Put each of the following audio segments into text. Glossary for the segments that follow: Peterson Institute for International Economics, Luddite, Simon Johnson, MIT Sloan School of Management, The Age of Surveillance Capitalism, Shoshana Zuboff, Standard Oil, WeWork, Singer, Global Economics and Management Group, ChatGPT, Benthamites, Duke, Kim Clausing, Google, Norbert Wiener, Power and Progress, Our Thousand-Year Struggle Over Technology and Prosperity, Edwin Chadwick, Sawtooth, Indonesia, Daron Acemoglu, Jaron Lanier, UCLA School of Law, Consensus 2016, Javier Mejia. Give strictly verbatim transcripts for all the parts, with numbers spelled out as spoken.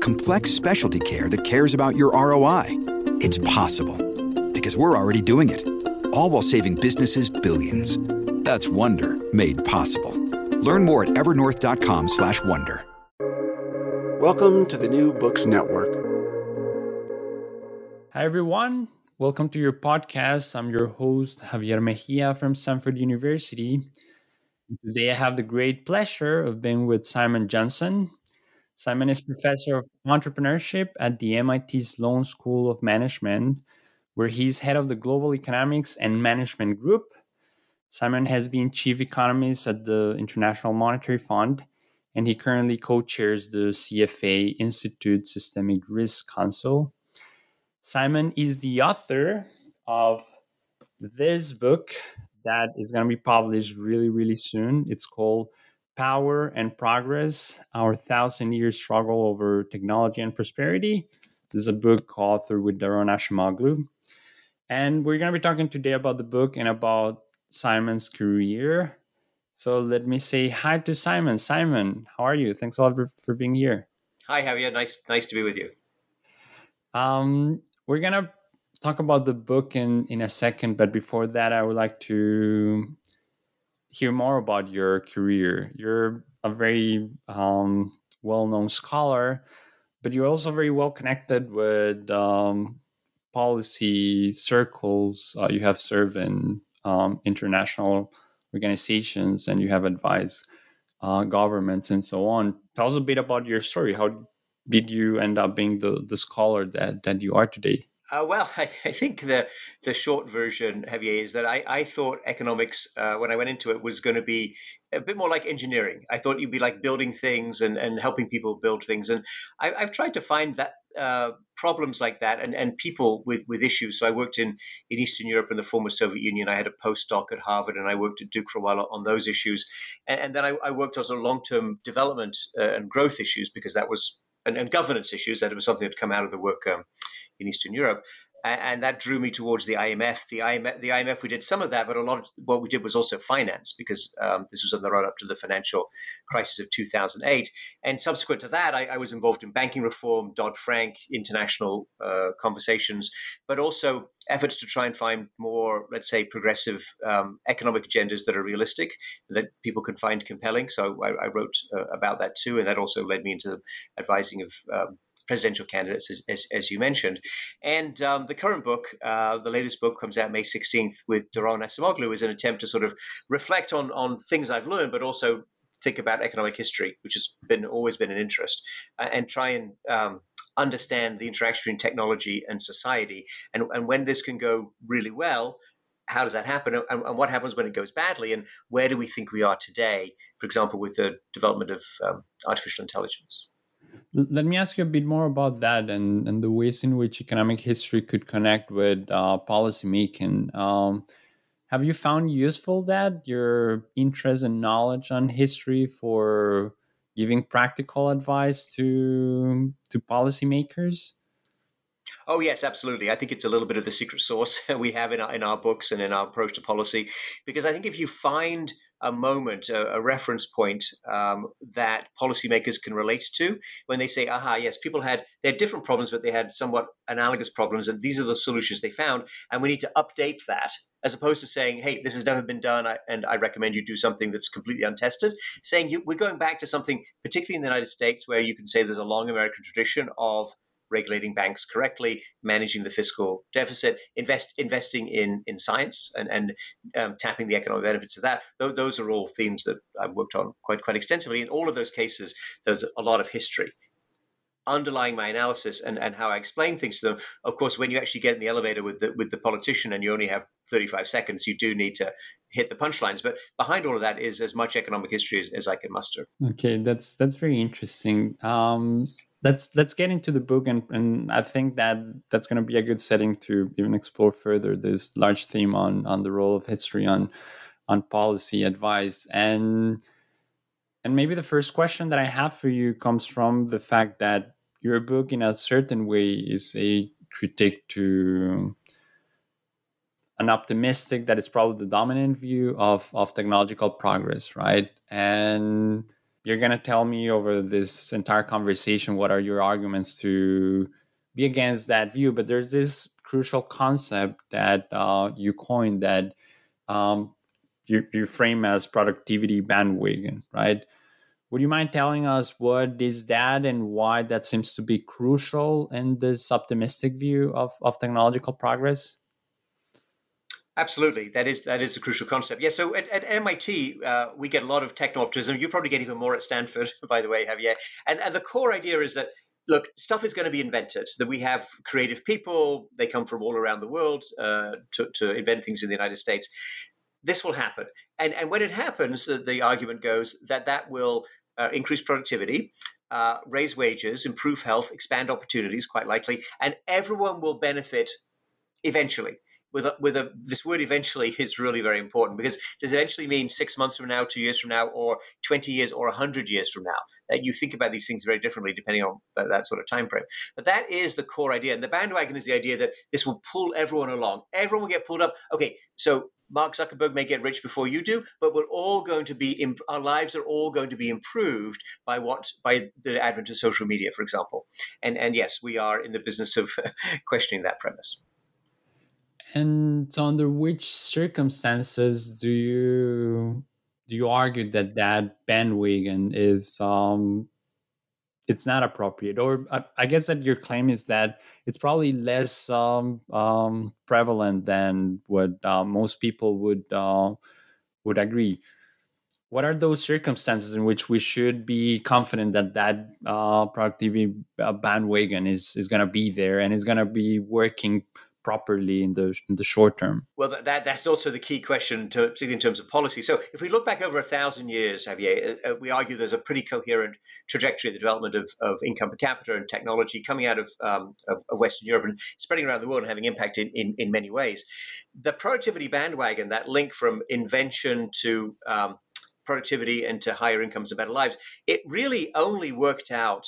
Complex specialty care that cares about your R O I? It's possible. Because we're already doing it. All while saving businesses billions. That's Wonder made possible. Learn more at evernorth.com slash wonder. Welcome to the New Books Network. Hi, everyone. Welcome to your podcast. I'm your host, Javier Mejia from Stanford University. Today, I have the great pleasure of being with Simon Johnson. Simon is professor of entrepreneurship at the M I T Sloan School of Management, where he's head of the Global Economics and Management Group. Simon has been chief economist at the International Monetary Fund, and he currently co-chairs the C F A Institute Systemic Risk Council. Simon is the author of this book that is going to be published really, really soon. It's called Power and Progress, Our Thousand-Year Struggle Over Technology and Prosperity. This is a book co-authored with Daron Acemoglu. And we're going to be talking today about the book and about Simon's career. So let me say hi to Simon. Simon, how are you? Thanks a lot for, for being here. Hi, Javier. Nice, nice to be with you. Um, we're going to talk about the book in, in a second. But before that, I would like to hear more about your career. You're a very um, well-known scholar, but you're also very well connected with um, policy circles. Uh, you have served in um, international organizations and you have advised uh, governments and so on. Tell us a bit about your story. How did you end up being the, the scholar that, that you are today? Uh, well, I, I think the, the short version, Javier, is that I, I thought economics, uh, when I went into it, was going to be a bit more like engineering. I thought you'd be like building things and, and helping people build things. And I, I've tried to find that Uh, problems like that and, and people with, with issues. So I worked in, in Eastern Europe in the former Soviet Union. I had a postdoc at Harvard and I worked at Duke for a while on those issues. And, and then I, I worked on sort of long-term development uh, and growth issues because that was, and, and governance issues, that it was something that had come out of the work um, in Eastern Europe. And, and that drew me towards the I M F. The I M F, the I M F, we did some of that, but a lot of what we did was also finance because um, this was on the run up to the financial crisis of two thousand eight. And subsequent to that, I, I was involved in banking reform, Dodd-Frank, international uh, conversations, but also efforts to try and find more, let's say, progressive um, economic agendas that are realistic, that people can find compelling. So I, I wrote uh, about that too. And that also led me into advising of um, presidential candidates, as, as, as you mentioned. And um, the current book, uh, the latest book comes out May sixteenth with Daron Acemoglu, is an attempt to sort of reflect on, on things I've learned, but also think about economic history, which has been always been an interest, uh, and try and um, understand the interaction between technology and society. And, and when this can go really well, how does that happen? And, and what happens when it goes badly? And where do we think we are today, for example, with the development of um, artificial intelligence? Let me ask you a bit more about that and, and the ways in which economic history could connect with uh, policymaking. Um, have you found useful that your interest and knowledge on history for giving practical advice to to policymakers? Oh, yes, absolutely. I think it's a little bit of the secret sauce we have in our, in our books and in our approach to policy, because I think if you find a moment, a, a reference point um, that policymakers can relate to when they say, aha, yes, people had, they had different problems, but they had somewhat analogous problems, and these are the solutions they found, and we need to update that, as opposed to saying, hey, this has never been done, and I recommend you do something that's completely untested. Saying you, we're going back to something, particularly in the United States, where you can say there's a long American tradition of regulating banks correctly, managing the fiscal deficit, invest investing in in science, and and um, tapping the economic benefits of that. Th- those are all themes that I've worked on quite quite extensively. In all of those cases, there's a lot of history underlying my analysis and, and how I explain things to them. Of course, when you actually get in the elevator with the with the politician and you only have thirty-five seconds, you do need to hit the punchlines. But behind all of that is as much economic history as, as I can muster. Okay, that's that's very interesting. Um... Let's let's get into the book, and, and I think that that's going to be a good setting to even explore further this large theme on, on the role of history on on policy advice. And and maybe the first question that I have for you comes from the fact that your book, in a certain way, is a critique to an optimistic that is probably the dominant view of, of technological progress, right? And you're going to tell me over this entire conversation what are your arguments to be against that view. But there's this crucial concept that uh, you coined that um, you, you frame as productivity bandwagon, right? Would you mind telling us what is that and why that seems to be crucial in this optimistic view of, of technological progress? Absolutely. That is that is a crucial concept. Yeah, so at, at M I T, uh, we get a lot of techno-optimism. You probably get even more at Stanford, by the way, Javier. And, and the core idea is that, look, stuff is going to be invented, that we have creative people. They come from all around the world uh, to, to invent things in the United States. This will happen. And, and when it happens, the, the argument goes that that will uh, increase productivity, uh, raise wages, improve health, expand opportunities, quite likely, and everyone will benefit eventually. With a, with a, this word eventually is really very important, because does it eventually mean six months from now, two years from now, or twenty years or one hundred years from now? That you think about these things very differently depending on that, that sort of time frame. But that is the core idea. And the bandwagon is the idea that this will pull everyone along. Everyone will get pulled up. Okay, so Mark Zuckerberg may get rich before you do, but we're all going to be, imp- our lives are all going to be improved by what, by the advent of social media, for example. And, and yes, we are in the business of questioning that premise. And under which circumstances do you do you argue that that bandwagon is um it's not appropriate? Or I, I guess that your claim is that it's probably less um, um prevalent than what uh, most people would uh, would agree. What are those circumstances in which we should be confident that that uh, productivity bandwagon is is going to be there and is going to be working properly in the in the short term? Well, that that's also the key question, to, particularly in terms of policy. So if we look back over a thousand years, Javier, uh, we argue there's a pretty coherent trajectory of the development of, of income per capita and technology coming out of, um, of of Western Europe and spreading around the world and having impact in, in, in many ways. The productivity bandwagon, that link from invention to um, productivity and to higher incomes and better lives, it really only worked out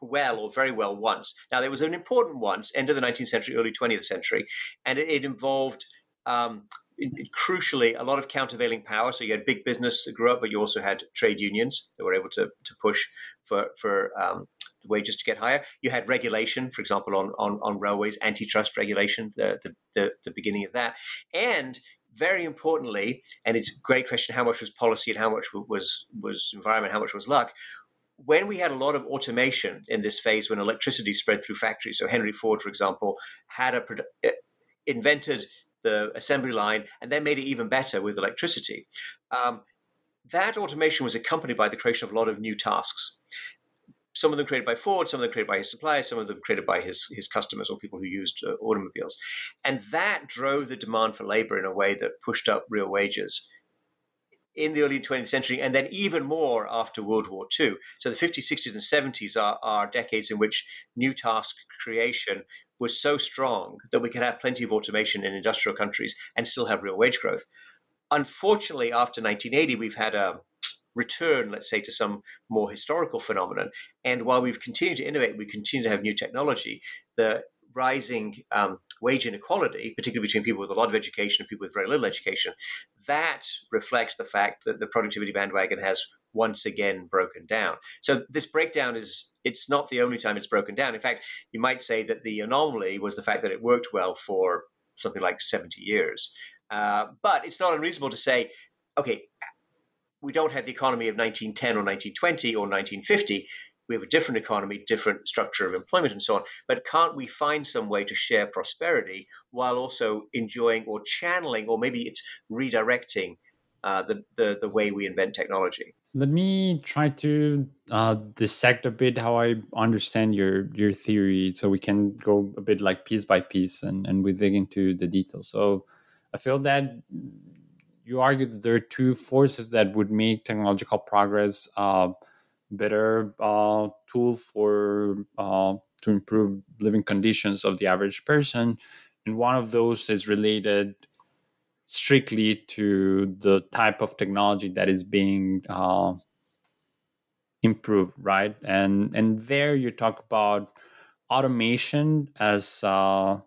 well or very well once. Now, there was an important once, end of the nineteenth century, early twentieth century, and it, it involved um, it, it, crucially a lot of countervailing power. So you had big business that grew up, but you also had trade unions that were able to, to push for, for um, the wages to get higher. You had regulation, for example, on, on, on railways, antitrust regulation, the, the, the, the beginning of that. And very importantly, and it's a great question, how much was policy and how much was, was environment, how much was luck? When we had a lot of automation in this phase, when electricity spread through factories, so Henry Ford, for example, had a invented the assembly line and then made it even better with electricity. Um, that automation was accompanied by the creation of a lot of new tasks. Some of them created by Ford, some of them created by his suppliers, some of them created by his, his customers or people who used uh, automobiles. And that drove the demand for labor in a way that pushed up real wages in the early twentieth century, and then even more after World War Two. So the fifties, sixties, and seventies are, are decades in which new task creation was so strong that we could have plenty of automation in industrial countries and still have real wage growth. Unfortunately, after nineteen eighty, we've had a return, let's say, to some more historical phenomenon. And while we've continued to innovate, we continue to have new technology. The rising um, wage inequality, particularly between people with a lot of education and people with very little education, that reflects the fact that the productivity bandwagon has once again broken down. So this breakdown is, it's not the only time it's broken down. In fact, you might say that the anomaly was the fact that it worked well for something like seventy years. Uh, but it's not unreasonable to say, okay, we don't have the economy of nineteen ten or nineteen twenty or nineteen fifty. We have a different economy, different structure of employment and so on. But can't we find some way to share prosperity while also enjoying or channeling, or maybe it's redirecting uh, the, the, the way we invent technology? Let me try to uh, dissect a bit how I understand your your theory, so we can go a bit like piece by piece and, and we dig into the details. So I feel that you argue that there are two forces that would make technological progress uh better uh, tool for uh, to improve living conditions of the average person. And one of those is related strictly to the type of technology that is being uh, improved, right? And and there you talk about automation as uh,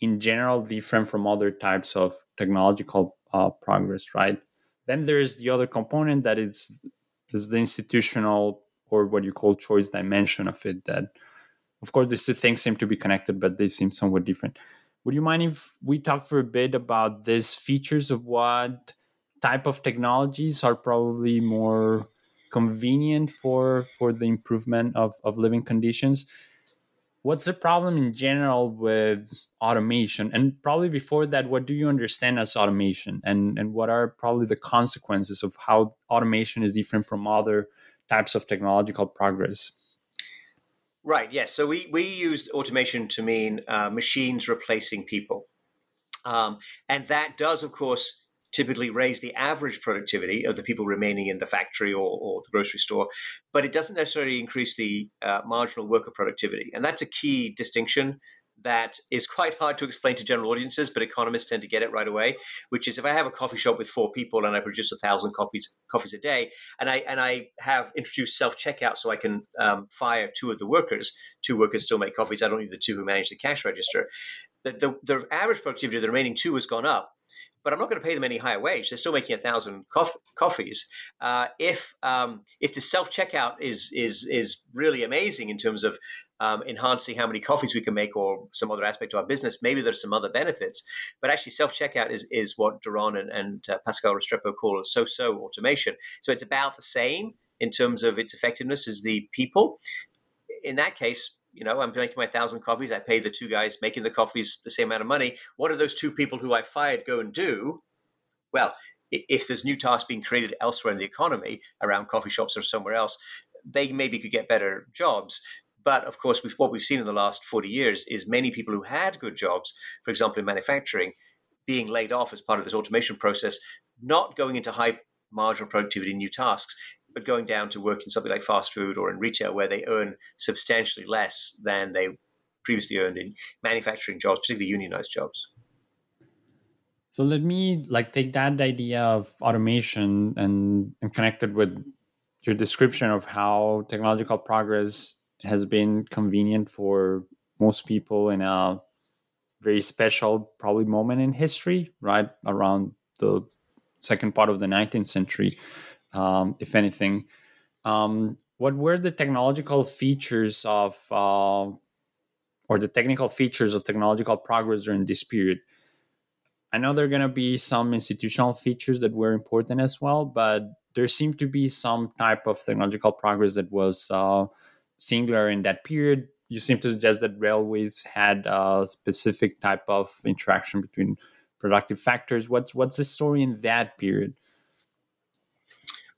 in general different from other types of technological uh, progress, right? Then there's the other component that it's is the institutional or what you call choice dimension of it, that of course these two things seem to be connected, but they seem somewhat different. Would you mind if we talk for a bit about these features of what type of technologies are probably more convenient for for the improvement of, of living conditions? What's the problem in general with automation? And probably before that, what do you understand as automation? And, and what are probably the consequences of how automation is different from other types of technological progress? Right, yes. So we, we used automation to mean uh, machines replacing people. Um, and that does, of course, typically raise the average productivity of the people remaining in the factory or, or the grocery store, but it doesn't necessarily increase the uh, marginal worker productivity. And that's a key distinction that is quite hard to explain to general audiences, but economists tend to get it right away, which is if I have a coffee shop with four people and I produce a thousand coffees, coffees a day, and I and I have introduced self-checkout so I can um, fire two of the workers, two workers still make coffees, I don't need the two who manage the cash register. The, the, the average productivity of the remaining two has gone up, but I'm not going to pay them any higher wage. They're still making a thousand cof- coffees. Uh, if um, if the self-checkout is is is really amazing in terms of um, enhancing how many coffees we can make or some other aspect of our business, maybe there's some other benefits. But actually, self-checkout is is what Daron and, and uh, Pascal Restrepo call so-so automation. So it's about the same in terms of its effectiveness as the people. In that case, you know, I'm making my thousand coffees. I pay the two guys making the coffees the same amount of money. What do those two people who I fired go and do? Well, if there's new tasks being created elsewhere in the economy, around coffee shops or somewhere else, they maybe could get better jobs. But of course, we've, what we've seen in the last forty years is many people who had good jobs, for example, in manufacturing, being laid off as part of this automation process, not going into high marginal productivity new tasks, but going down to work in something like fast food or in retail where they earn substantially less than they previously earned in manufacturing jobs, particularly unionized jobs. So let me like take that idea of automation and, and connect it with your description of how technological progress has been convenient for most people in a very special probably moment in history, right around the second part of the nineteenth century. Um, if anything, um, what were the technological features of, uh, or the technical features of technological progress during this period? I know there are going to be some institutional features that were important as well, but there seemed to be some type of technological progress that was uh, singular in that period. You seem to suggest that railways had a specific type of interaction between productive factors. What's, what's the story in that period?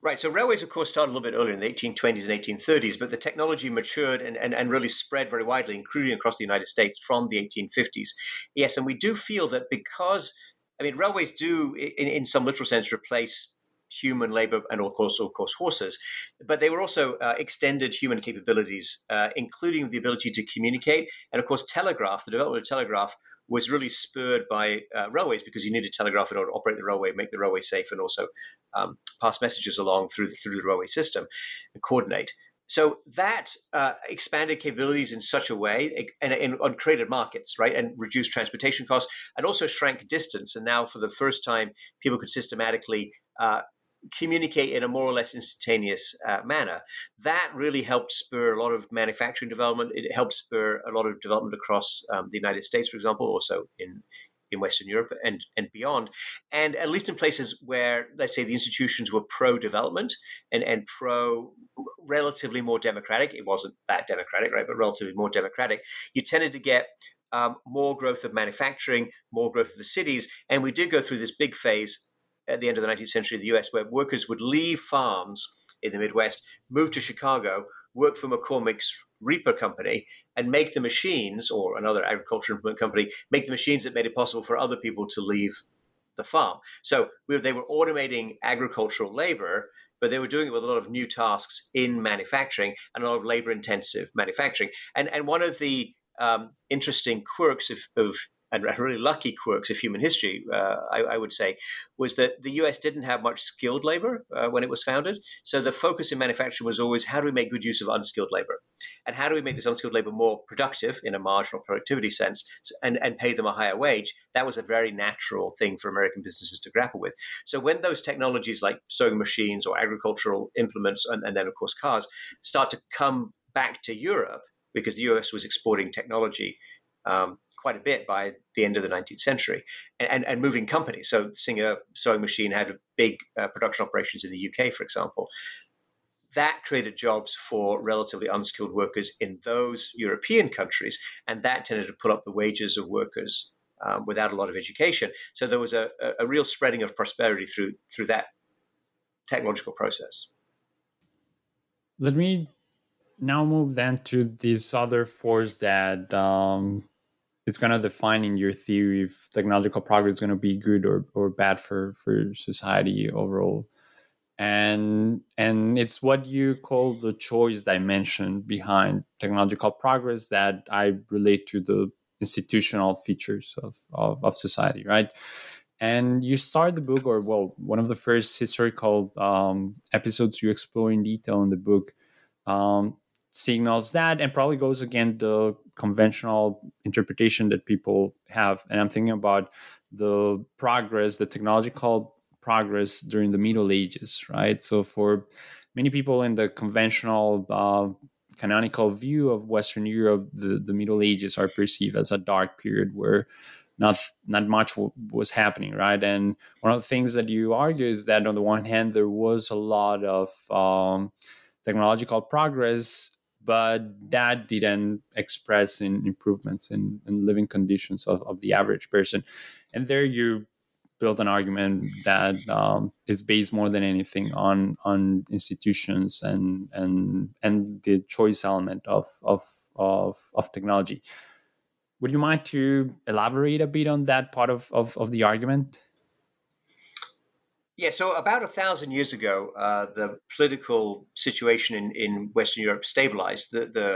Right. So railways, of course, started a little bit earlier in the eighteen twenties and eighteen thirties, but the technology matured and, and, and really spread very widely, including across the United States from the eighteen fifties. Yes, and we do feel that because, I mean, railways do, in, in some literal sense, replace human labor and, of course, of course horses, but they were also uh, extended human capabilities, uh, including the ability to communicate. And, of course, telegraph, the development of telegraph, was really spurred by uh, railways because you needed telegraph in order to operate the railway, make the railway safe, and also um, pass messages along through the, through the railway system and coordinate. So that uh, expanded capabilities in such a way, and, and on created markets, right, and reduced transportation costs, and also shrank distance. And now, for the first time, people could systematically uh, communicate in a more or less instantaneous uh, manner. That really helped spur a lot of manufacturing development. It helped spur a lot of development across um, the United States, for example, also in in Western Europe and, and beyond. And at least in places where, let's say, the institutions were pro-development and, and pro-relatively more democratic, it wasn't that democratic, right, but relatively more democratic, you tended to get um, more growth of manufacturing, more growth of the cities. And we did go through this big phase at the end of the nineteenth century in the U S where workers would leave farms in the Midwest, move to Chicago, work for McCormick's Reaper Company, and make the machines, or another agricultural implement company, make the machines that made it possible for other people to leave the farm. So we, they were automating agricultural labor, but they were doing it with a lot of new tasks in manufacturing and a lot of labor-intensive manufacturing. And and one of the um, interesting quirks of, of and really lucky quirks of human history, uh, I, I would say, was that the U S didn't have much skilled labor uh, when it was founded. So the focus in manufacturing was always, how do we make good use of unskilled labor? And how do we make this unskilled labor more productive in a marginal productivity sense and, and pay them a higher wage? That was a very natural thing for American businesses to grapple with. So when those technologies like sewing machines or agricultural implements, and, and then, of course, cars, start to come back to Europe, because the U S was exporting technology um, quite a bit by the end of the nineteenth century, and, and, and moving companies. So Singer sewing machine had big uh, production operations in the U K, for example. That created jobs for relatively unskilled workers in those European countries, and that tended to pull up the wages of workers um, without a lot of education. So there was a, a real spreading of prosperity through through that technological process. Let me now move then to this other force that... Um... it's going to define in your theory if technological progress is going to be good or, or bad for, for society overall. And and it's what you call the choice dimension behind technological progress that I relate to the institutional features of, of, of society, right? And you start the book, or well, one of the first historical um, episodes you explore in detail in the book um, signals that, and probably goes against the conventional interpretation that people have. And I'm thinking about the progress, the technological progress during the Middle Ages, right? So for many people in the conventional uh, canonical view of Western Europe, the, the Middle Ages are perceived as a dark period where not not much w- was happening, right? And one of the things that you argue is that on the one hand, there was a lot of um, technological progress, but that didn't express in improvements in, in living conditions of, of the average person. And there you built an argument that um, is based more than anything on on institutions and and and the choice element of of of, of technology. Would you mind to elaborate a bit on that part of, of, of the argument? Yeah, so about a thousand years ago, uh, the political situation in, in Western Europe stabilized. The, the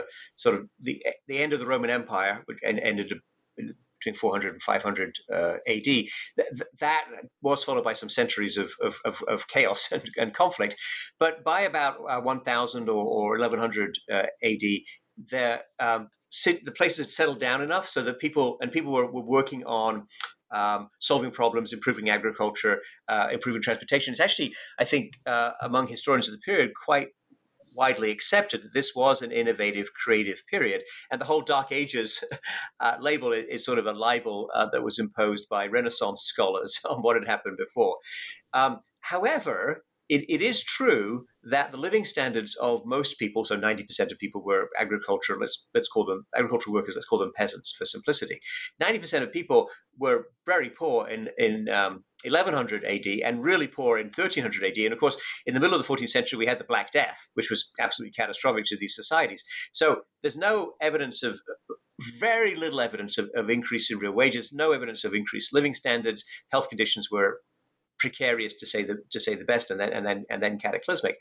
sort of the the end of the Roman Empire, which ended between four hundred and five hundred uh, A D, th- that was followed by some centuries of of, of, of chaos and, and conflict. But by about uh, one thousand or, or eleven hundred uh, A D, the um, sit, the places had settled down enough so that people and people were, were working on. Um, solving problems, improving agriculture, uh, improving transportation. It's actually, I think, uh, among historians of the period, quite widely accepted that this was an innovative, creative period. And the whole Dark Ages uh, label is sort of a libel uh, that was imposed by Renaissance scholars on what had happened before. Um, however, it, it is true that the living standards of most people, so ninety percent of people were agricultural, let's, let's call them agricultural workers, let's call them peasants for simplicity. ninety percent of people were very poor in, in um, eleven hundred A D and really poor in thirteen hundred A D. And of course, in the middle of the fourteenth century, we had the Black Death, which was absolutely catastrophic to these societies. So there's no evidence of, very little evidence of, of increase in real wages, no evidence of increased living standards, health conditions were precarious to say the to say the best, and then and then and then cataclysmic.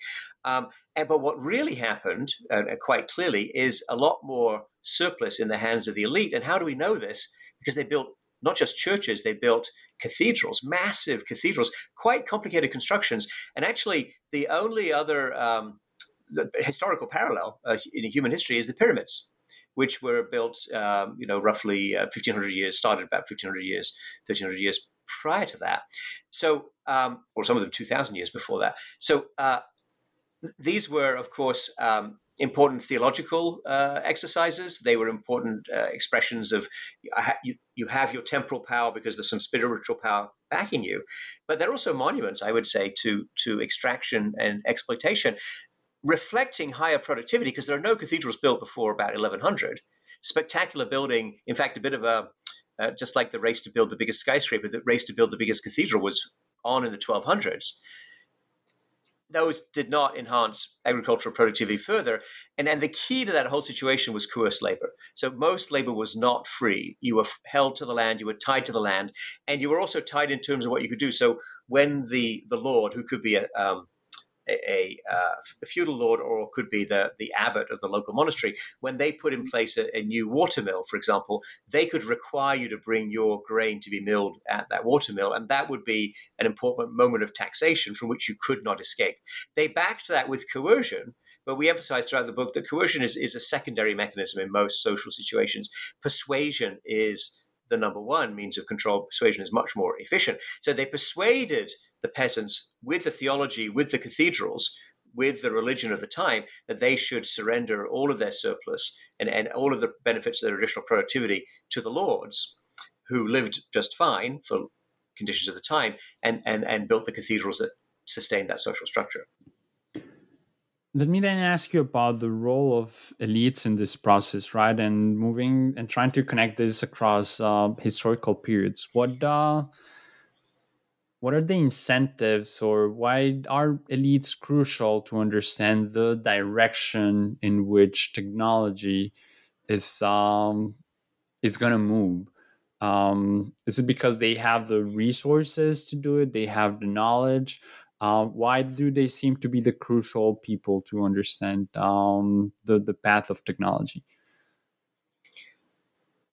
Um, and, but what really happened, uh, quite clearly, is a lot more surplus in the hands of the elite. And how do we know this? Because they built not just churches, they built cathedrals, massive cathedrals, quite complicated constructions. And actually, the only other um, the historical parallel uh, in human history is the pyramids, which were built, um, you know, roughly uh, fifteen hundred years, started about fifteen hundred years, thirteen hundred years prior to that. So, um, or some of them two thousand years before that. So uh, these were, of course, um, important theological uh, exercises. They were important uh, expressions of ha- you, you have your temporal power because there's some spiritual power backing you. But they're also monuments, I would say, to to extraction and exploitation, reflecting higher productivity because there are no cathedrals built before about eleven hundred. Spectacular building. In fact, a bit of a, uh, just like the race to build the biggest skyscraper, the race to build the biggest cathedral was on in the twelve hundreds. Those did not enhance agricultural productivity further. And and the key to that whole situation was coerced labor. So most labor was not free. You were held to the land, you were tied to the land, and you were also tied in terms of what you could do. So when the, the lord, who could be a, um, a, a, a feudal lord or could be the, the abbot of the local monastery, when they put in place a, a new watermill, for example, they could require you to bring your grain to be milled at that watermill. And that would be an important moment of taxation from which you could not escape. They backed that with coercion, but we emphasize throughout the book that coercion is, is a secondary mechanism in most social situations. Persuasion is the number one means of control. Persuasion is much more efficient. So they persuaded the peasants with the theology, with the cathedrals, with the religion of the time, that they should surrender all of their surplus and, and all of the benefits of their additional productivity to the lords, who lived just fine for conditions of the time and, and, and built the cathedrals that sustained that social structure. Let me then ask you about the role of elites in this process, right? And moving and trying to connect this across uh, historical periods. What uh, what are the incentives, or why are elites crucial to understand the direction in which technology is um, is going to move? Um, is it because they have the resources to do it? They have the knowledge. Uh, why do they seem to be the crucial people to understand um, the, the path of technology?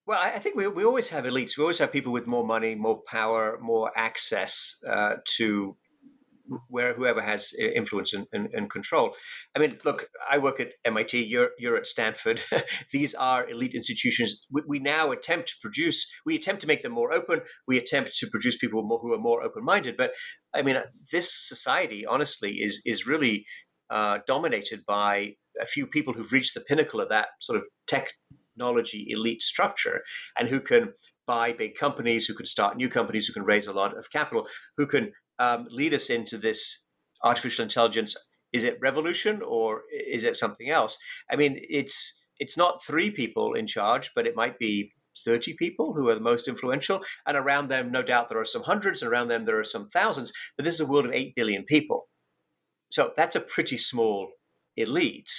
Well, I think we we always have elites. We always have people with more money, more power, more access uh, to where whoever has influence and, and, and control. I mean, look, I work at M I T. You're you're at Stanford. These are elite institutions. We, we now attempt to produce. We attempt to make them more open. We attempt to produce people more, who are more open-minded. But I mean, this society, honestly, is is really uh, dominated by a few people who've reached the pinnacle of that sort of tech. Technology elite structure, and who can buy big companies, who can start new companies, who can raise a lot of capital, who can um, lead us into this artificial intelligence. Is it revolution or is it something else? I mean, it's it's not three people in charge, but it might be thirty people who are the most influential. And around them, no doubt, there are some hundreds, and around them, there are some thousands. But this is a world of eight billion people. So that's a pretty small elite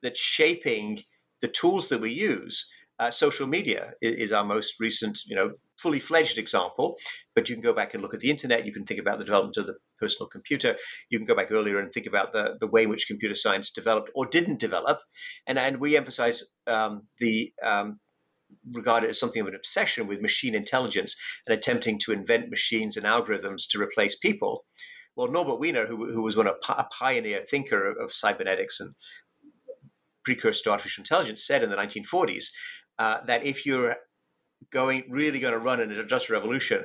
that's shaping the tools that we use. Uh, social media is, is our most recent, you know, fully fledged example. But you can go back and look at the internet. You can think about the development of the personal computer. You can go back earlier and think about the, the way in which computer science developed or didn't develop. And and we emphasize um, the um, regard it as something of an obsession with machine intelligence and attempting to invent machines and algorithms to replace people. Well, Norbert Wiener, who who was one of a pioneer thinker of cybernetics and precursor to artificial intelligence, said in the nineteen forties uh, that if you're going really going to run an industrial revolution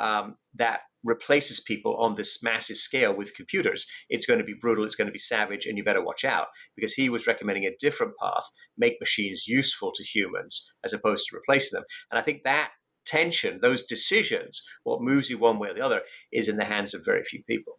um, that replaces people on this massive scale with computers, it's going to be brutal, it's going to be savage, and you better watch out, because he was recommending a different path: make machines useful to humans as opposed to replacing them. And I think that tension, those decisions, what moves you one way or the other, is in the hands of very few people.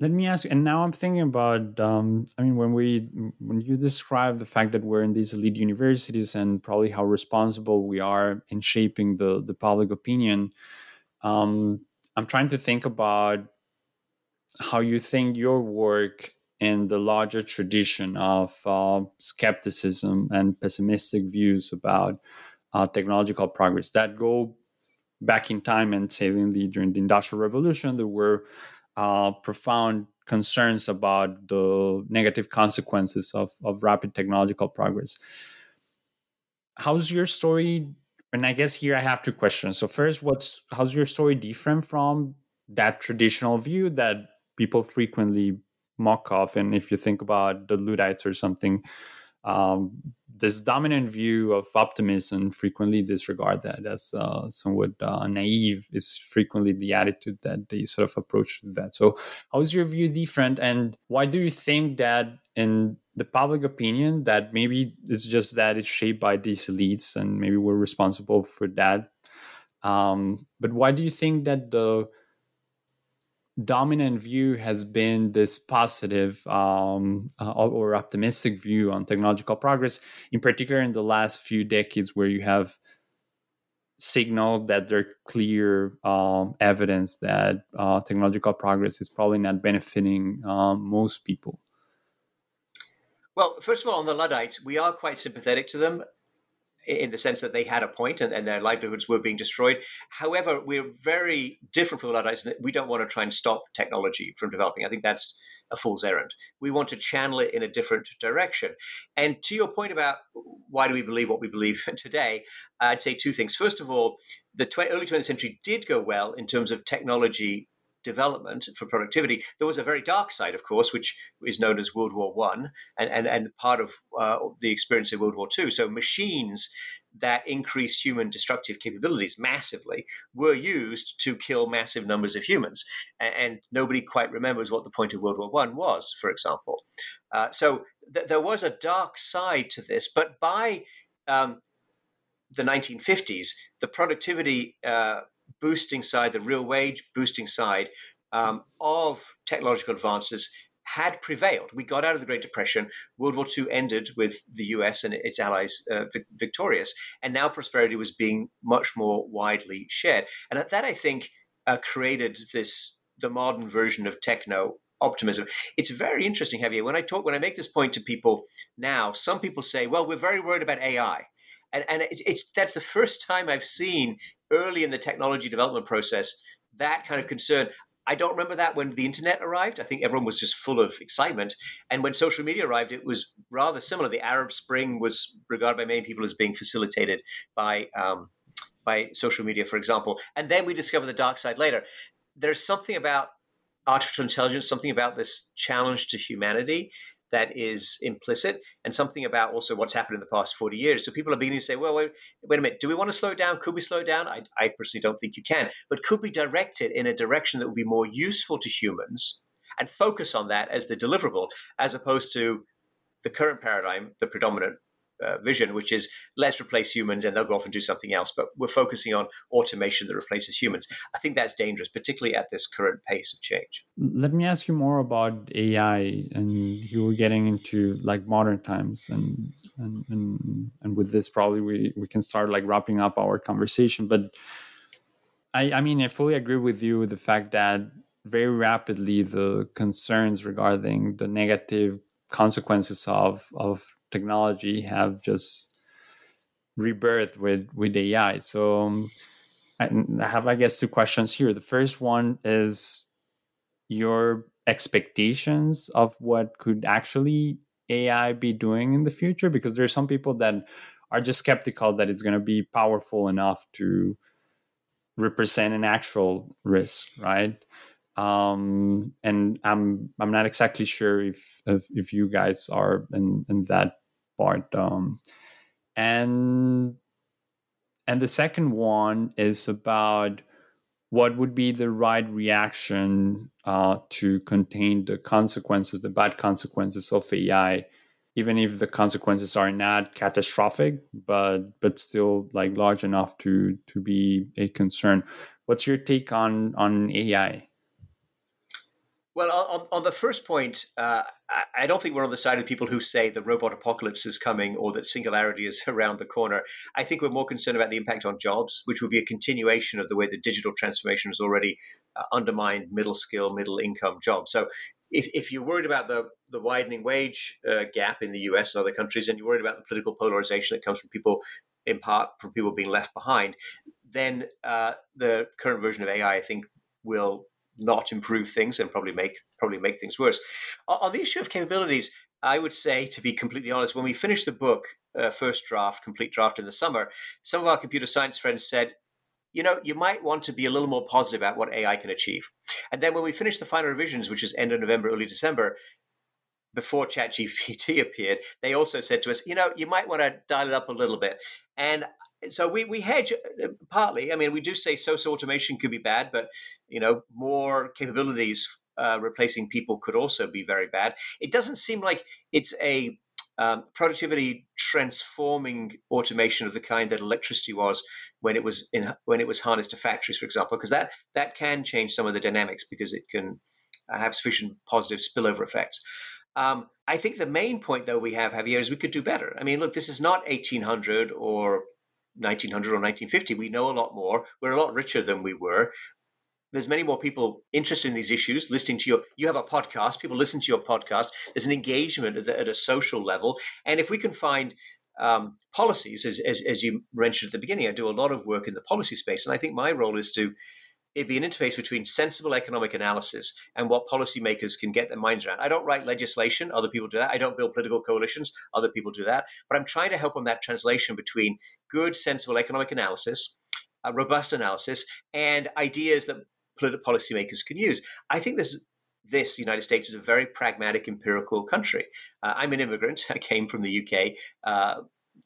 Let me ask, and now I'm thinking about, um, I mean, when we, when you describe the fact that we're in these elite universities and probably how responsible we are in shaping the, the public opinion, um, I'm trying to think about how you think your work in the larger tradition of uh, skepticism and pessimistic views about uh, technological progress that go back in time, and saliently during the Industrial Revolution, there were Uh, profound concerns about the negative consequences of, of rapid technological progress. How's your story? And I guess here I have two questions. So first, what's how's your story different from that traditional view that people frequently mock off? And if you think about the Luddites or something, um, this dominant view of optimism frequently disregard that as uh, somewhat uh, naive. It's frequently the attitude that they sort of approach that. So how is your view different? And why do you think that in the public opinion that maybe it's just that it's shaped by these elites and maybe we're responsible for that? Um, but why do you think that the dominant view has been this positive um, uh, or optimistic view on technological progress, in particular in the last few decades where you have signaled that there are clear um, evidence that uh, technological progress is probably not benefiting um, most people? Well, first of all, on the Luddites, we are quite sympathetic to them in the sense that they had a point and, and their livelihoods were being destroyed. However, we're very different from the Luddites in that we don't want to try and stop technology from developing. I think that's a fool's errand. We want to channel it in a different direction. And to your point about why do we believe what we believe today, I'd say two things. First of all, the early twentieth century did go well in terms of technology development for productivity. There was a very dark side, of course, which is known as World War One, and, and, and part of uh, the experience of World War Two. So machines that increased human destructive capabilities massively were used to kill massive numbers of humans. And, and nobody quite remembers what the point of World War One was, for example. Uh, so th- there was a dark side to this, but by um, the nineteen fifties, the productivity uh, boosting side, the real wage boosting side um, of technological advances had prevailed. We got out of the Great Depression. World War Two ended with the U S and its allies uh, vi- victorious, and now prosperity was being much more widely shared. And that, I think, uh, created this the modern version of techno-optimism. It's very interesting, Javier. When I talk, when I make this point to people now, some people say, well, we're very worried about A I. And, and it, it's that's the first time I've seen early in the technology development process that kind of concern. I don't remember that when the internet arrived. I think everyone was just full of excitement. And when social media arrived, it was rather similar. The Arab Spring was regarded by many people as being facilitated by um, by social media, for example. And then we discover the dark side later. There's something about artificial intelligence, something about this challenge to humanity that is implicit, and something about also what's happened in the past forty years. So people are beginning to say, well, wait, wait a minute, do we want to slow it down? Could we slow it down? I, I personally don't think you can, but could we direct it in a direction that would be more useful to humans and focus on that as the deliverable, as opposed to the current paradigm, the predominant uh, vision, which is let's replace humans and they'll go off and do something else. But we're focusing on automation that replaces humans. I think that's dangerous, particularly at this current pace of change. Let me ask you more about A I, and you were getting into like modern times, and and and, and with this probably we, we can start like wrapping up our conversation. But I, I mean, I fully agree with you with the fact that very rapidly the concerns regarding the negative consequences of of technology have just rebirthed with, with A I. So um, I have, I guess, two questions here. The first one is your expectations of what could actually A I be doing in the future, because there are some people that are just skeptical that it's going to be powerful enough to represent an actual risk, right? Um, and I'm I'm not exactly sure if if, if you guys are in, in that part. Um, and And the second one is about what would be the right reaction uh, to contain the consequences, the bad consequences of A I, even if the consequences are not catastrophic, but but still like large enough to to be a concern. What's your take on on A I? Well, on, on the first point, uh, I don't think we're on the side of people who say the robot apocalypse is coming or that singularity is around the corner. I think we're more concerned about the impact on jobs, which will be a continuation of the way the digital transformation has already uh, undermined middle skill, middle income jobs. So if, if you're worried about the, the widening wage uh, gap in the U S and other countries, and you're worried about the political polarization that comes from people, in part from people being left behind, then uh, the current version of A I, I think, will not improve things and probably make probably make things worse. On the issue of capabilities, I would say, to be completely honest, when we finished the book, uh, first draft, complete draft in the summer, some of our computer science friends said, you know, you might want to be a little more positive about what A I can achieve. And then when we finished the final revisions, which is end of November, early December, before ChatGPT appeared, they also said to us, you know, you might want to dial it up a little bit. And so we, we hedge partly. I mean, we do say social automation could be bad, but, you know, more capabilities uh, replacing people could also be very bad. It doesn't seem like it's a um, productivity transforming automation of the kind that electricity was when it was in, when it was harnessed to factories, for example, because that that can change some of the dynamics because it can have sufficient positive spillover effects. Um, I think the main point, though, we have, Javier, is we could do better. I mean, look, this is not eighteen hundred or nineteen hundred or nineteen fifty. We know a lot more. We're a lot richer than we were. There's many more people interested in these issues, listening to your, you have a podcast, people listen to your podcast. There's an engagement at, the, at a social level. And if we can find um, policies, as, as, as you mentioned at the beginning, I do a lot of work in the policy space. And I think my role is to, it'd be an interface between sensible economic analysis and what policymakers can get their minds around. I don't write legislation. Other people do that. I don't build political coalitions. Other people do that. But I'm trying to help on that translation between good, sensible economic analysis, a robust analysis, and ideas that political policymakers can use. I think this, this the United States is a very pragmatic, empirical country. Uh, I'm an immigrant. I came from the U K uh,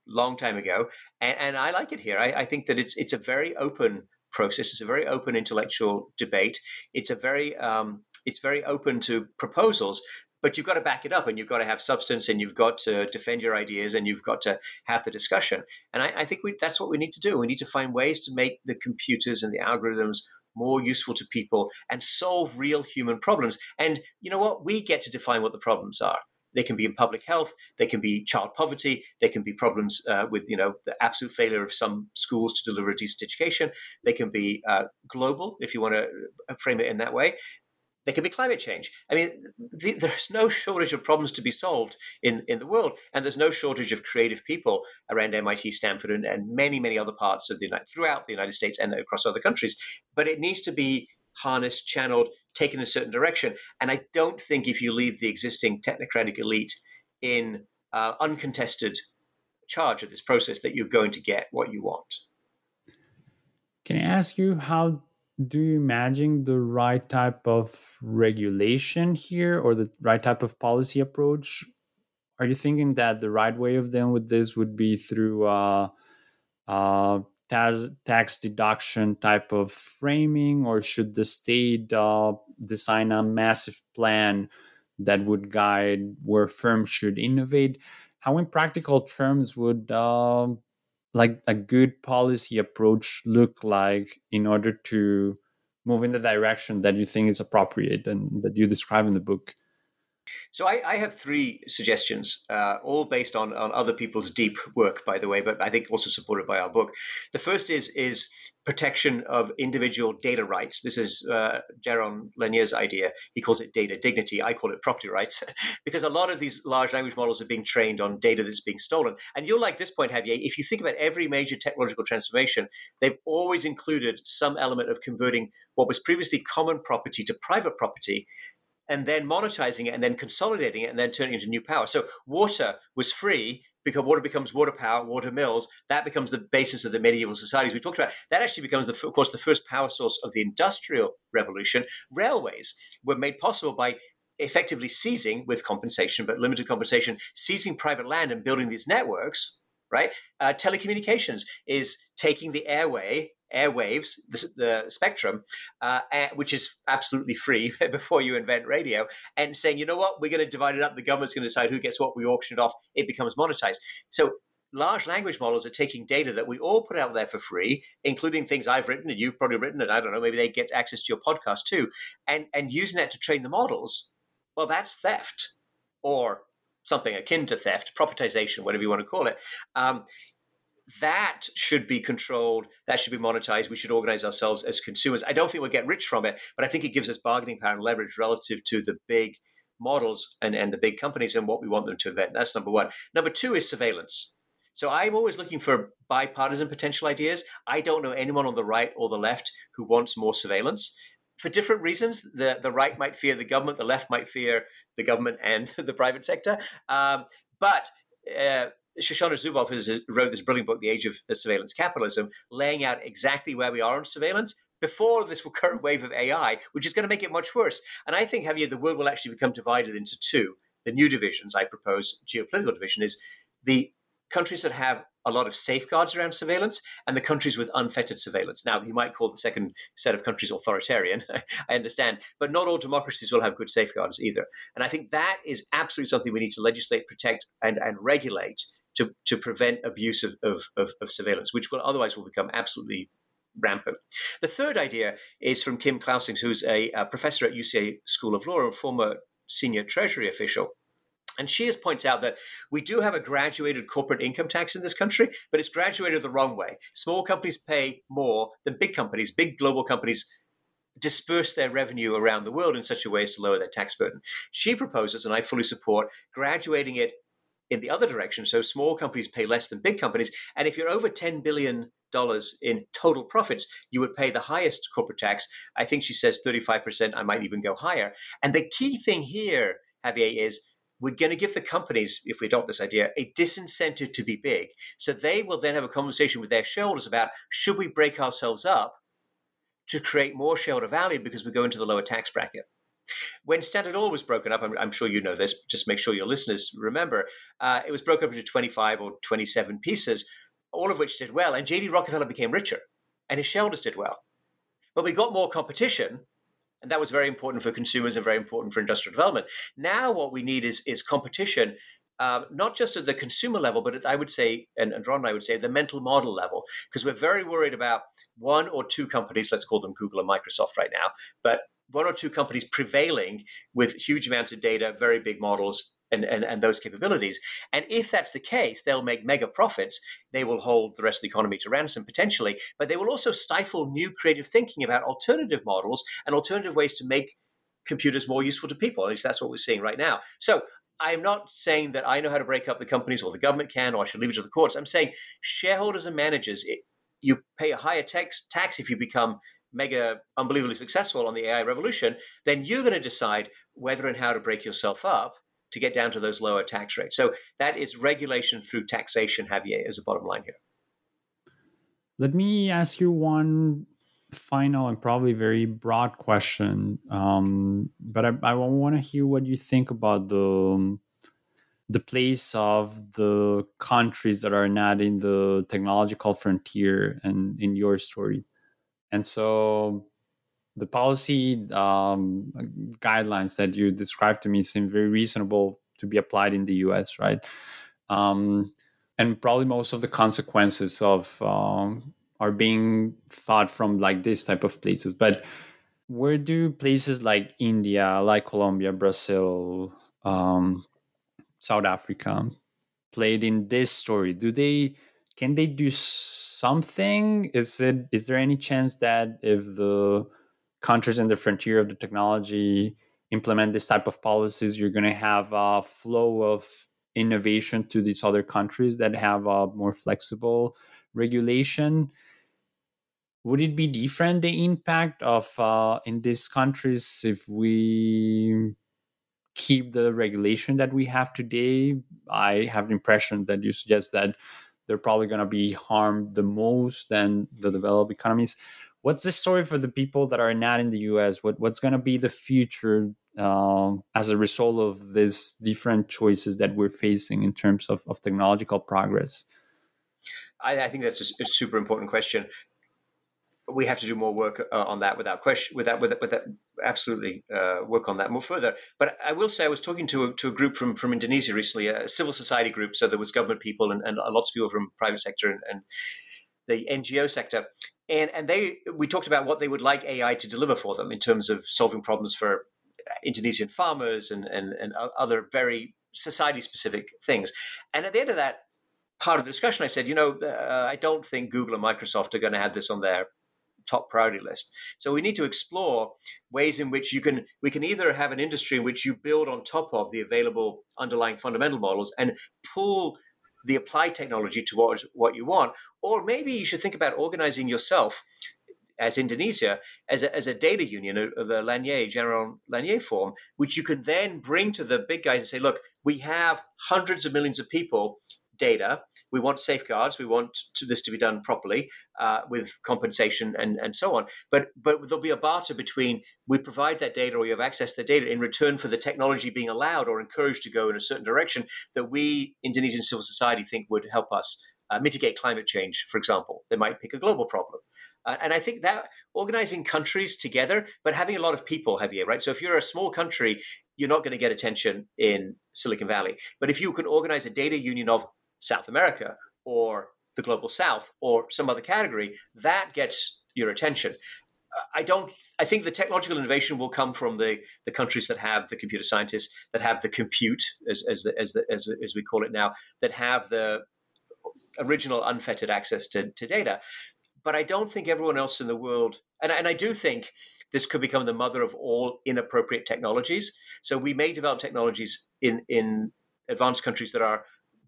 long time ago, and, and I like it here. I, I think that it's it's a very open process. It's a very open intellectual debate. It's a very um, it's very open to proposals, but you've got to back it up, and you've got to have substance, and you've got to defend your ideas, and you've got to have the discussion. And I, I think we, that's what we need to do. We need to find ways to make the computers and the algorithms more useful to people and solve real human problems. And you know what? We get to define what the problems are. They can be in public health. They can be child poverty. They can be problems uh, with, you know, the absolute failure of some schools to deliver a decent education. They can be uh, global, if you want to frame it in that way. They can be climate change. I mean, the, there's no shortage of problems to be solved in, in the world, and there's no shortage of creative people around M I T, Stanford, and, and many, many other parts of the United, throughout the United States and across other countries. But it needs to be harnessed, channeled, taken in a certain direction. And I don't think if you leave the existing technocratic elite in uh, uncontested charge of this process that you're going to get what you want. Can I ask you, how do you imagine the right type of regulation here or the right type of policy approach? Are you thinking that the right way of dealing with this would be through uh, uh, tax deduction type of framing, or should the state uh, design a massive plan that would guide where firms should innovate? How, in practical terms, would uh, like a good policy approach look like in order to move in the direction that you think is appropriate and that you describe in the book? So I, I have three suggestions, uh, all based on, on other people's deep work, by the way, but I think also supported by our book. The first is is protection of individual data rights. This is uh, Jaron Lanier's idea. He calls it data dignity. I call it property rights, because a lot of these large language models are being trained on data that's being stolen. And you'll like this point, Javier. If you think about every major technological transformation, they've always included some element of converting what was previously common property to private property, and then monetizing it, and then consolidating it, and then turning it into new power. So water was free because water becomes water power, water mills. That becomes the basis of the medieval societies we talked about. That actually becomes, the, of course, the first power source of the Industrial Revolution. Railways were made possible by effectively seizing, with compensation, but limited compensation, seizing private land and building these networks, right? Uh, telecommunications is taking the airway, airwaves, the, the spectrum, uh, air, which is absolutely free before you invent radio, and saying, you know what, we're going to divide it up. The government's going to decide who gets what. We auction it off. It becomes monetized. So large language models are taking data that we all put out there for free, including things I've written and you've probably written, and I don't know, maybe they get access to your podcast too, and, and using that to train the models. Well, that's theft, or something akin to theft, profitization, whatever you want to call it. Um, that should be controlled. That should be monetized. We should organize ourselves as consumers. I don't think we'll get rich from it, but I think it gives us bargaining power and leverage relative to the big models and, and the big companies and what we want them to invent. That's number one. Number two is surveillance. So I'm always looking for bipartisan potential ideas. I don't know anyone on the right or the left who wants more surveillance. For different reasons, the, the right might fear the government, the left might fear the government and the private sector. Um, but uh, Shoshana Zuboff has, wrote this brilliant book, The Age of Surveillance Capitalism, laying out exactly where we are on surveillance before this current wave of A I, which is going to make it much worse. And I think, Javier, the world will actually become divided into two. The new divisions I propose, geopolitical division, is the countries that have a lot of safeguards around surveillance and the countries with unfettered surveillance. Now, you might call the second set of countries authoritarian, I understand, but not all democracies will have good safeguards either. And I think that is absolutely something we need to legislate, protect, and, and regulate to, to prevent abuse of, of, of, of surveillance, which will otherwise will become absolutely rampant. The third idea is from Kim Clausing, who's a, a professor at U C L A School of Law and former senior treasury official. And she has points out that we do have a graduated corporate income tax in this country, but it's graduated the wrong way. Small companies pay more than big companies. Big global companies disperse their revenue around the world in such a way as to lower their tax burden. She proposes, and I fully support, graduating it in the other direction. So small companies pay less than big companies. And if you're over ten billion dollars in total profits, you would pay the highest corporate tax. I think she says thirty-five percent. I might even go higher. And the key thing here, Javier, is we're going to give the companies, if we adopt this idea, a disincentive to be big. So they will then have a conversation with their shareholders about, should we break ourselves up to create more shareholder value because we go into the lower tax bracket? When Standard Oil was broken up, I'm, I'm sure you know this, just make sure your listeners remember, uh, it was broken up into twenty-five or twenty-seven pieces, all of which did well. And J D Rockefeller became richer and his shareholders did well. But we got more competition. And that was very important for consumers and very important for industrial development. Now what we need is, is competition, uh, not just at the consumer level, but at, I would say, and, and Ron and I would say, the mental model level, because we're very worried about one or two companies, let's call them Google and Microsoft right now, but one or two companies prevailing with huge amounts of data, very big models, and, and, and those capabilities. And if that's the case, they'll make mega profits. They will hold the rest of the economy to ransom potentially, but they will also stifle new creative thinking about alternative models and alternative ways to make computers more useful to people. At least that's what we're seeing right now. So I'm not saying that I know how to break up the companies or the government can, or I should leave it to the courts. I'm saying shareholders and managers, it, you pay a higher tax, tax if you become mega unbelievably successful on the A I revolution, then you're going to decide whether and how to break yourself up to get down to those lower tax rates. So that is regulation through taxation, Javier, is the bottom line here. Let me ask you one final and probably very broad question, um, but I, I want to hear what you think about the the place of the countries that are not in the technological frontier and in your story. And so the policy um, guidelines that you described to me seem very reasonable to be applied in the U S, right? Um, and probably most of the consequences of um, are being thought from like this type of places. But where do places like India, like Colombia, Brazil, um, South Africa played in this story? Do they... Can they do something? Is it is there any chance that if the countries in the frontier of the technology implement this type of policies, you're going to have a flow of innovation to these other countries that have a more flexible regulation? Would it be different, the impact of uh, in these countries if we keep the regulation that we have today? I have the impression that you suggest that they're probably going to be harmed the most than the developed economies. What's the story for the people that are not in the U S? What, what's going to be the future um, as a result of these different choices that we're facing in terms of, of technological progress? I, I think that's a, a super important question. We have to do more work uh, on that without question, without, without, without absolutely uh, work on that more further. But I will say I was talking to a, to a group from, from Indonesia recently, a civil society group. So there was government people and, and lots of people from private sector and, and the N G O sector. And and they we talked about what they would like A I to deliver for them in terms of solving problems for Indonesian farmers and, and, and other very society-specific things. And at the end of that part of the discussion, I said, you know, uh, I don't think Google and Microsoft are going to have this on their top priority list. So we need to explore ways in which you can we can either have an industry in which you build on top of the available underlying fundamental models and pull the applied technology towards what you want, or maybe you should think about organizing yourself as Indonesia as a, as a data union of a Lanier, Jaron Lanier form, which you can then bring to the big guys and say, look, we have hundreds of millions of people data. We want safeguards. We want to, this to be done properly uh, with compensation and, and so on. But but there'll be a barter between we provide that data or you have access to the data in return for the technology being allowed or encouraged to go in a certain direction that we, Indonesian civil society, think would help us uh, mitigate climate change, for example. They might pick a global problem. Uh, and I think that organizing countries together, but having a lot of people, Javier, right? So if you're a small country, you're not going to get attention in Silicon Valley. But if you can organize a data union of South America or the Global South or some other category, that gets your attention. I don't. I think the technological innovation will come from the, the countries that have the computer scientists, that have the compute, as as the, as, the, as as we call it now, that have the original unfettered access to, to data. But I don't think everyone else in the world, and, and I do think this could become the mother of all inappropriate technologies. So we may develop technologies in, in advanced countries that are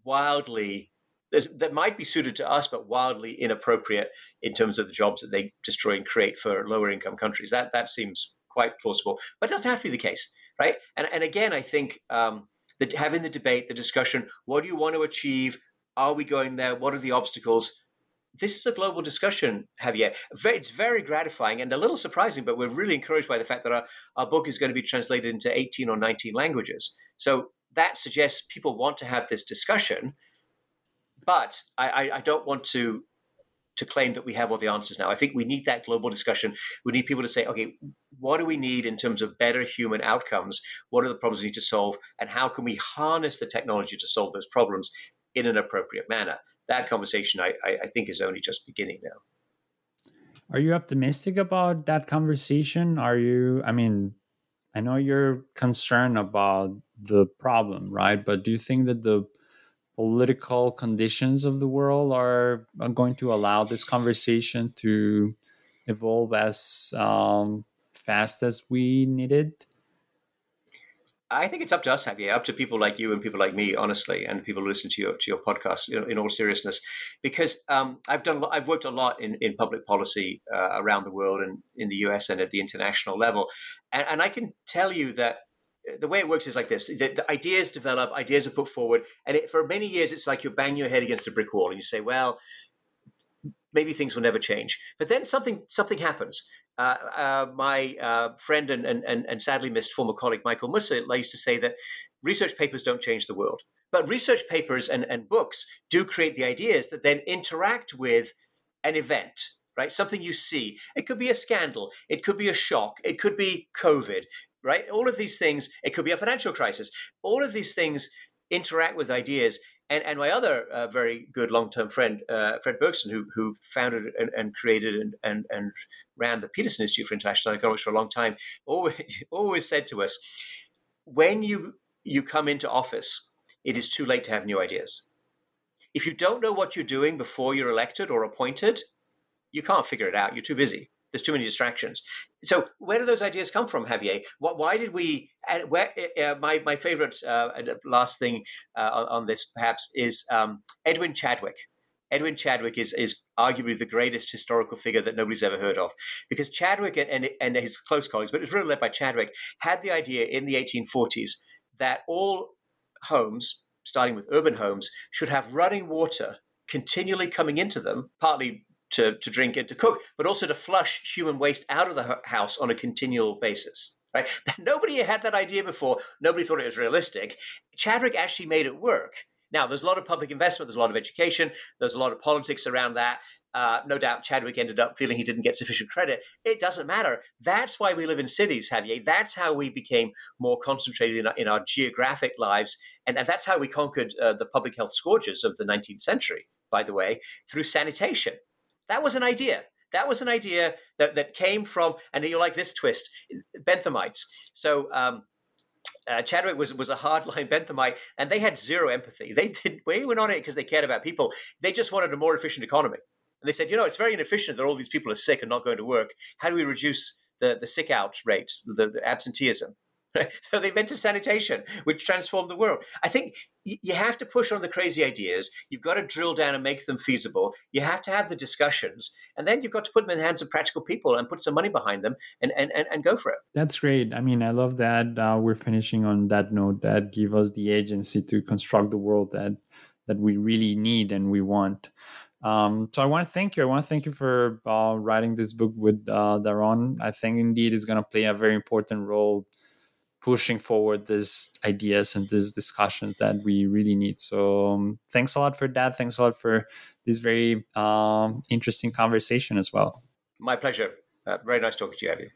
wildly, that might be suited to us, but wildly inappropriate in terms of the jobs that they destroy and create for lower income countries. That that seems quite plausible, but it doesn't have to be the case, right? And and again, I think um, that having the debate, the discussion, what do you want to achieve? Are we going there? What are the obstacles? This is a global discussion, Javier. It's very gratifying and a little surprising, but we're really encouraged by the fact that our, our book is going to be translated into eighteen or nineteen languages. So that suggests people want to have this discussion, but I, I don't want to to claim that we have all the answers now. I think we need that global discussion. We need people to say, okay, what do we need in terms of better human outcomes? What are the problems we need to solve? And how can we harness the technology to solve those problems in an appropriate manner? That conversation, I, I think, is only just beginning now. Are you optimistic about that conversation? Are you, I mean, I know you're concerned about the problem, right? But do you think that the political conditions of the world are, are going to allow this conversation to evolve as um, fast as we need it? I think it's up to us, Javier, up to people like you and people like me, honestly, and people who listen to your to your podcast. You know, in all seriousness, because um, I've done, I've worked a lot in, in public policy uh, around the world and in the U S and at the international level, and, and I can tell you that the way it works is like this: the, the ideas develop, ideas are put forward, and it, for many years, it's like you bang your head against a brick wall, and you say, "Well, maybe things will never change." But then something something happens. Uh, uh, my uh, friend and, and and sadly missed former colleague Michael Musser used to say that research papers don't change the world, but research papers and, and books do create the ideas that then interact with an event, right? Something you see. It could be a scandal. It could be a shock. It could be COVID, right? All of these things. It could be a financial crisis. All of these things interact with ideas. And and my other uh, very good long-term friend, uh, Fred Bergson, who who founded and, and created and, and and ran the Peterson Institute for International Economics for a long time, always, always said to us, when you, you come into office, it is too late to have new ideas. If you don't know what you're doing before you're elected or appointed, you can't figure it out. You're too busy. There's too many distractions. So where do those ideas come from, Javier? What, why did we? And where, uh, my my favorite uh, last thing uh, on, on this perhaps is um, Edwin Chadwick. Edwin Chadwick is is arguably the greatest historical figure that nobody's ever heard of, because Chadwick and and, and his close colleagues, but it was really led by Chadwick, had the idea in the eighteen forties that all homes, starting with urban homes, should have running water continually coming into them, partly To, to drink and to cook, but also to flush human waste out of the house on a continual basis, right? Nobody had that idea before. Nobody thought it was realistic. Chadwick actually made it work. Now, there's a lot of public investment, there's a lot of education, there's a lot of politics around that. Uh, no doubt Chadwick ended up feeling he didn't get sufficient credit. It doesn't matter. That's why we live in cities, Javier. That's how we became more concentrated in our, in our geographic lives. And, and that's how we conquered uh, the public health scourges of the nineteenth century, by the way, through sanitation. That was an idea. That was an idea that, that came from, and you like this twist, Benthamites. So um, uh, Chadwick was was a hardline Benthamite, and they had zero empathy. They did, they went on it because they cared about people. They just wanted a more efficient economy. And they said, you know, it's very inefficient that all these people are sick and not going to work. How do we reduce the, the sick out rates, the, the absenteeism? Right? So they invented sanitation, which transformed the world. I think you have to push on the crazy ideas. You've got to drill down and make them feasible. You have to have the discussions. And then you've got to put them in the hands of practical people and put some money behind them and, and, and, and go for it. That's great. I mean, I love that. Uh, we're finishing on that note that give us the agency to construct the world that that we really need and we want. Um, so I want to thank you. I want to thank you for uh, writing this book with uh, Daron. I think indeed it's going to play a very important role pushing forward these ideas and these discussions that we really need. So um, thanks a lot for that. Thanks a lot for this very um, interesting conversation as well. My pleasure. Uh, very nice talking to you, Abby.